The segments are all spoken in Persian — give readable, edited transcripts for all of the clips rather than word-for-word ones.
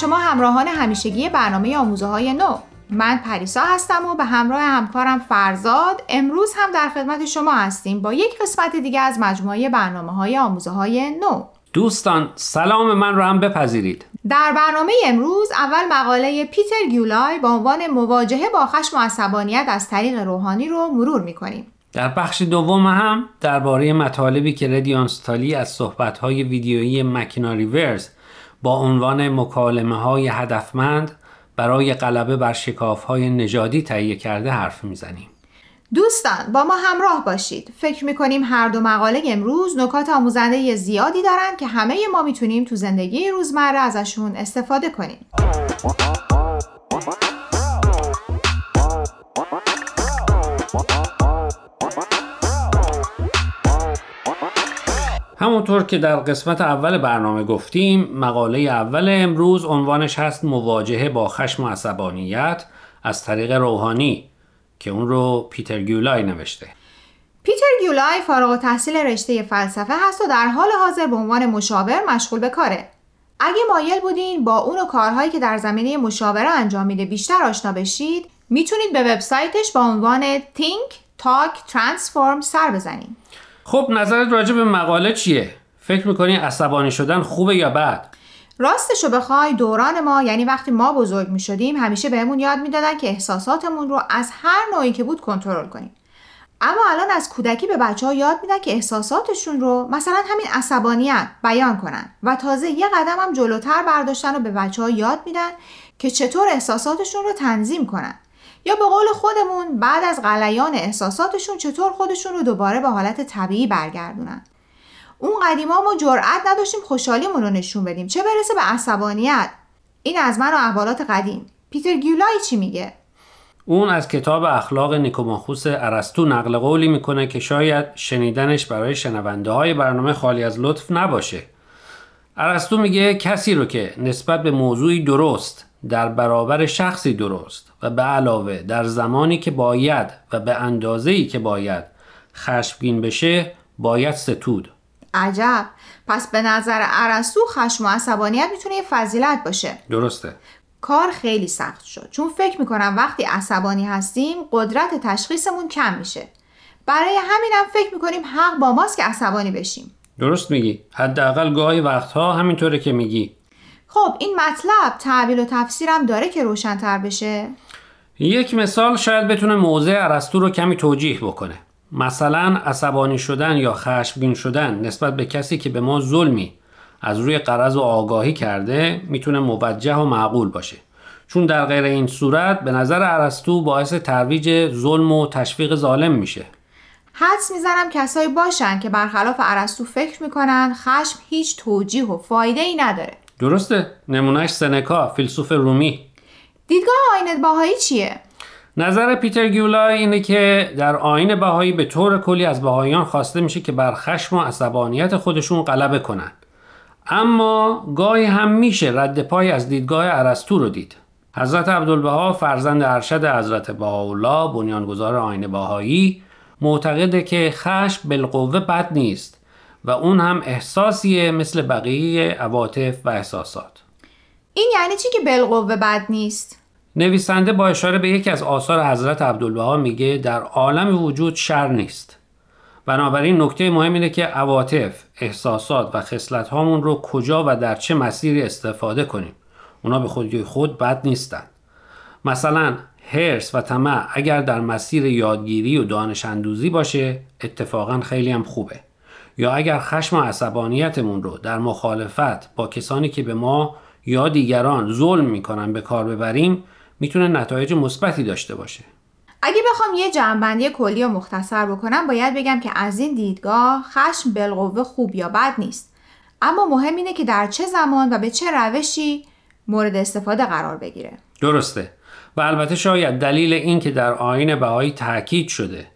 شما همراهان همیشگی برنامه آموزه‌های نو، من پریسا هستم و به همراه همکارم فرزاد امروز هم در خدمت شما هستیم با یک قسمت دیگه از مجموعه برنامه‌های آموزه‌های نو. دوستان سلام من رو هم بپذیرید. در برنامه امروز اول مقاله پیتر گیولای با عنوان مواجهه با خشم و عصبانیت از طریق روحانی رو مرور می‌کنیم. در بخش دوم هم درباره مطالبی که ردیانستالی از صحبت‌های ویدیویی مکینا ریورز با عنوان مکالمه‌های هدفمند برای غلبه بر شکاف‌های نژادی تهیه کرده حرف می‌زنیم. دوستان با ما همراه باشید. فکر می‌کنیم هر دو مقاله امروز نکات آموزنده زیادی دارن که همه ما می‌تونیم تو زندگی روزمره ازشون استفاده کنیم. همونطور که در قسمت اول برنامه گفتیم، مقاله اول امروز عنوانش هست مواجهه با خشم و عصبانیت از طریق روحانی که اون رو پیتر گیولای نوشته. پیتر گیولای فارغ التحصیل رشته فلسفه هست و در حال حاضر به عنوان مشاور مشغول به کاره. اگه مایل بودین با اون و کارهایی که در زمینه مشاوره انجام میده بیشتر آشنا بشید، میتونید به وبسایتش با عنوان Think، Talk، Transform سر بزنید. خب نظرت راجع به مقاله چیه؟ فکر میکنی عصبانی شدن خوبه یا بد؟ راستشو بخوای دوران ما، یعنی وقتی ما بزرگ میشدیم، همیشه بهمون یاد میدادن که احساساتمون رو از هر نوعی که بود کنترل کنیم. اما الان از کودکی به بچه‌ها یاد میدن که احساساتشون رو، مثلا همین عصبانیت، بیان کنن و تازه یه قدم هم جلوتر برداشتن و به بچه‌ها یاد میدن که چطور احساساتشون رو تنظیم کنن. یا به قول خودمون بعد از غلیان احساساتشون چطور خودشون رو دوباره به حالت طبیعی برگردونن. اون قدیما ما جرئت نداشتیم خوشحالیمون رو نشون بدیم، چه برسه به عصبانیت. این از من و احوالات قدیم. پیتر گیولای چی میگه؟ اون از کتاب اخلاق نیکوماخوس ارسطو نقل قولی میکنه که شاید شنیدنش برای شنونده های برنامه خالی از لطف نباشه. ارسطو میگه کسی رو که نسبت به موضوعی درست در برابر شخصی درست و به علاوه در زمانی که باید و به اندازه‌ای که باید خشمگین بشه باید ستود. عجب. پس به نظر ارسطو خشم و عصبانیت میتونه یه فضیلت باشه. درسته. کار خیلی سخت شد، چون فکر میکنم وقتی عصبانی هستیم قدرت تشخیصمون کم میشه. برای همینم فکر میکنیم حق با ماست که عصبانی بشیم. درست میگی. حداقل گاهی وقتها همینطوره که میگی. خب این مطلب تعبیر و تفسیرم داره که روشن‌تر بشه. یک مثال شاید بتونه موضع ارسطو رو کمی توضیح بکنه. مثلا عصبانی شدن یا خشمگین شدن نسبت به کسی که به ما ظلمی از روی غرض و آگاهی کرده میتونه موجه و معقول باشه. چون در غیر این صورت به نظر ارسطو باعث ترویج ظلم و تشویق ظالم میشه. حدس میزنم کسایی باشن که برخلاف ارسطو فکر میکنن خشم هیچ توجیه و فایده‌ای نداره. درسته. نمونهش سنکا فیلسوف رومی. دیدگاه آیین بهایی چیه؟ نظر پیتر گیولای اینه که در آیین بهایی به طور کلی از بهاییان خواسته میشه که بر خشم و عصبانیت خودشون غلبه کنن، اما گاهی هم میشه رد پای از دیدگاه ارسطو رو دید. حضرت عبدالبها فرزند ارشد حضرت بهاءالله بنیانگذار آیین بهایی معتقده که خشم بالقوه بد نیست و اون هم احساسیه مثل بقیه عواطف و احساسات. این یعنی چی که بالقوه بد نیست؟ نویسنده با اشاره به یکی از آثار حضرت عبدالبها میگه در عالم وجود شر نیست. بنابراین نکته مهم اینه که عواطف، احساسات و خصلت هامون رو کجا و در چه مسیری استفاده کنیم. اونا به خودی خود بد نیستن. مثلا حرص و طمع اگر در مسیر یادگیری و دانش اندوزی باشه اتفاقا خیلی هم خوبه. یا اگر خشم و عصبانیتمون رو در مخالفت با کسانی که به ما یا دیگران ظلم میکنن به کار ببریم میتونه نتایج مثبتی داشته باشه. اگه بخوام یه جمع‌بندی کلی و مختصر بکنم باید بگم که از این دیدگاه خشم بالقوه خوب یا بد نیست، اما مهم اینه که در چه زمان و به چه روشی مورد استفاده قرار بگیره. درسته. و البته شاید دلیل این که در آیین بهایی تاکید شده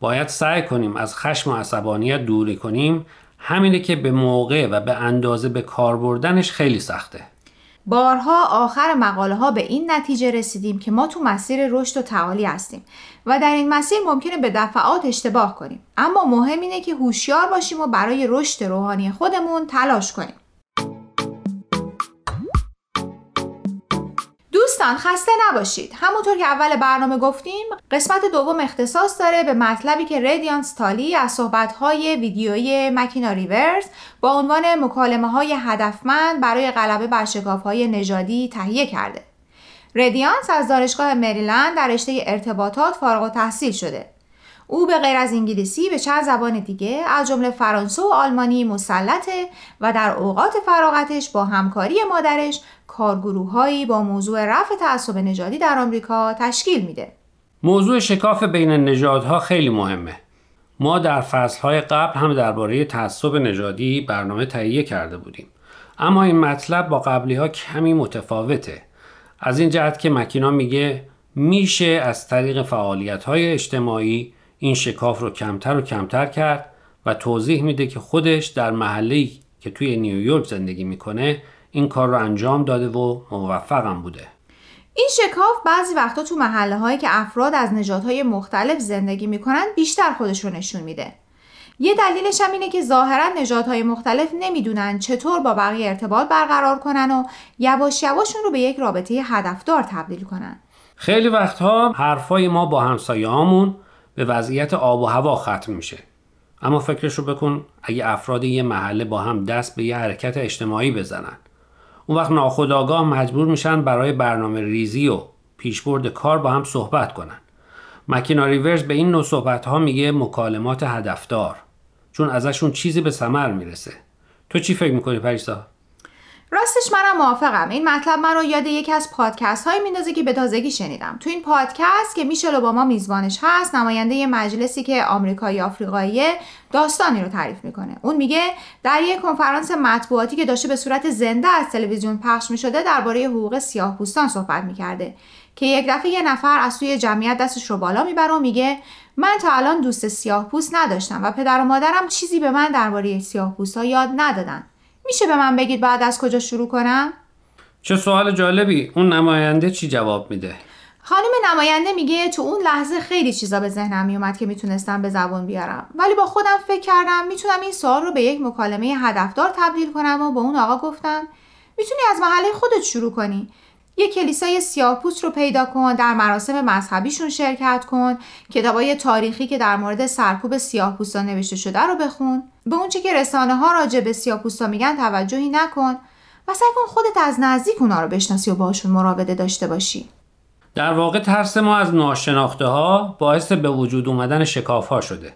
باید سعی کنیم از خشم و عصبانیت دوری کنیم همینه که به موقع و به اندازه به کار بردنش خیلی سخته. بارها آخر مقاله ها به این نتیجه رسیدیم که ما تو مسیر رشد و تعالی هستیم و در این مسیر ممکنه به دفعات اشتباه کنیم، اما مهم اینه که هوشیار باشیم و برای رشد روحانی خودمون تلاش کنیم. دوستان خسته نباشید. همونطور که اول برنامه گفتیم، قسمت دوم اختصاص داره به مطلبی که ریدیانس تالی از صحبت‌های ویدیوی مکینا ریورز با عنوان مکالمه‌های هدفمند برای غلبه بر شکاف‌های نژادی تهیه کرده. ریدیانس از دانشگاه مریلند در رشته ارتباطات فارغ‌التحصیل شده. او به غیر از انگلیسی به چند زبان دیگه از جمله فرانسه و آلمانی مسلطه و در اوقات فراغتش با همکاری مادرش کارگروه‌هایی با موضوع رفع تعصب نژادی در آمریکا تشکیل میده. موضوع شکاف بین نژادها خیلی مهمه. ما در فصل‌های قبل هم درباره تعصب نژادی برنامه تهیه کرده بودیم. اما این مطلب با قبلی‌ها کمی متفاوته. از این جهت که مکینا میگه میشه از طریق فعالیت‌های اجتماعی این شکاف رو کمتر و کمتر کرد و توضیح میده که خودش در محله‌ای که توی نیویورک زندگی میکنه این کار رو انجام داده و موفقم بوده. این شکاف بعضی وقتا تو محله‌هایی که افراد از نژادهای مختلف زندگی میکنن بیشتر خودش رو نشون میده. یه دلیلش هم اینه که ظاهراً نژادهای مختلف نمیدونن چطور با بقیه ارتباط برقرار کنن و یواش یواشون رو به یک رابطه هدفدار تبدیل کنن. خیلی وقت‌ها حرفای ما با همسایه‌هامون به وضعیت آب و هوا ختم میشه. اما فکرش رو بکن اگه افراد یه محله با هم دست به یه حرکت اجتماعی بزنن، اون وقت ناخودآگاه مجبور میشن برای برنامه ریزی و پیشبرد کار با هم صحبت کنن. مکینا ریورز به این نوع صحبت‌ها میگه مکالمات هدفدار، چون ازشون چیزی به ثمر میرسه. تو چی فکر میکنی پریسا؟ راستش منم موافقم. این مطلب من رو یاد یکی از پادکست های میندازه که به تازگی شنیدم. تو این پادکست که میشل اوباما میزبانش هست، نماینده یه مجلسی که آمریکایی آفریقایی داستانی رو تعریف میکنه. اون میگه در یک کنفرانس مطبوعاتی که داشته به صورت زنده از تلویزیون پخش میشده درباره حقوق سیاه‌پوستان صحبت میکرده که یک دفعه یه نفر از توی جمعیت دستش رو بالا میبره و میگه من تا الان دوست سیاه‌پوست نداشتم و پدر و مادرم چیزی به من درباره سیاه‌پوست‌ها یاد ندادن. میشه به من بگید بعد از کجا شروع کنم؟ چه سوال جالبی. اون نماینده چی جواب میده؟ خانم نماینده میگه تو اون لحظه خیلی چیزا به ذهنم میومد که میتونستم به زبان بیارم، ولی با خودم فکر کردم میتونم این سوال رو به یک مکالمه هدفدار تبدیل کنم و با اون آقا گفتم میتونی از محله خودت شروع کنی. یه کلیسای سیاه‌پوست رو پیدا کن، در مراسم مذهبیشون شرکت کن، کتابای تاریخی که در مورد سرکوب سیاه‌پوستان نوشته شده رو بخون، به اون چه که رسانه‌ها راجع به سیاه‌پوستا میگن توجهی نکن و سعی کن خودت از نزدیک اونا رو بشناسی و باهاشون مراوده داشته باشی. در واقع ترس ما از ناشناخته‌ها باعث به وجود اومدن شکاف‌ها شده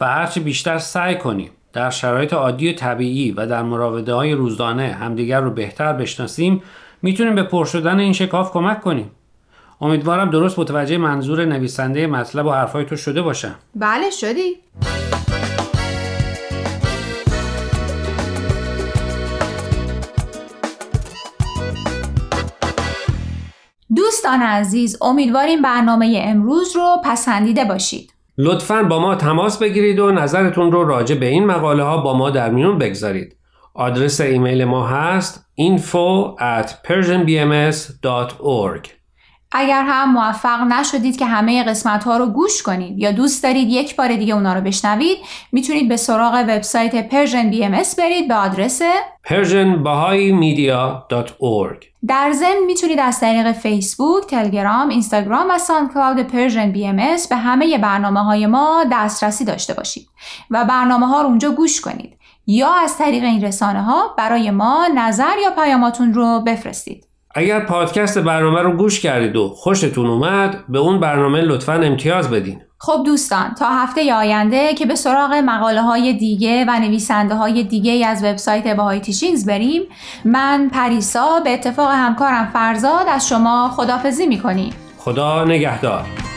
و هرچی بیشتر سعی کنیم در شرایط عادی و طبیعی و در مراوده‌های روزانه همدیگر رو بهتر بشناسیم، میتونیم به پر شدن این شکاف کمک کنیم. امیدوارم درست متوجه منظور نویسنده مطلب و حرفای تو شده باشم. بله شدی. دوستان عزیز، امیدواریم برنامه امروز رو پسندیده باشید. لطفاً با ما تماس بگیرید و نظرتون رو راجع به این مقاله ها با ما در میون بگذارید. آدرس ایمیل ما هست info@persianbms.org. اگر هم موفق نشدید که همه قسمت ها رو گوش کنید یا دوست دارید یک بار دیگه اونا رو بشنوید، میتونید به سراغ وبسایت پرژن BMS برید به آدرس persianbahaimedia.org. در ضمن میتونید از طریق فیسبوک، تلگرام، اینستاگرام و ساندکلاود پرژن BMS به همه برنامه‌های ما دسترسی داشته باشید و برنامه‌ها رو اونجا گوش کنید یا از طریق این رسانه‌ها برای ما نظر یا پیاماتون رو بفرستید. اگر پادکست برنامه رو گوش کردید و خوشتون اومد، به اون برنامه لطفاً امتیاز بدین. خب دوستان، تا هفته آینده که به سراغ مقاله‌های دیگه و نویسنده‌های دیگه از وبسایت باهای تیچینگز بریم، من پریسا به اتفاق همکارم فرزاد از شما خداحافظی می‌کنیم. خدا نگهدار.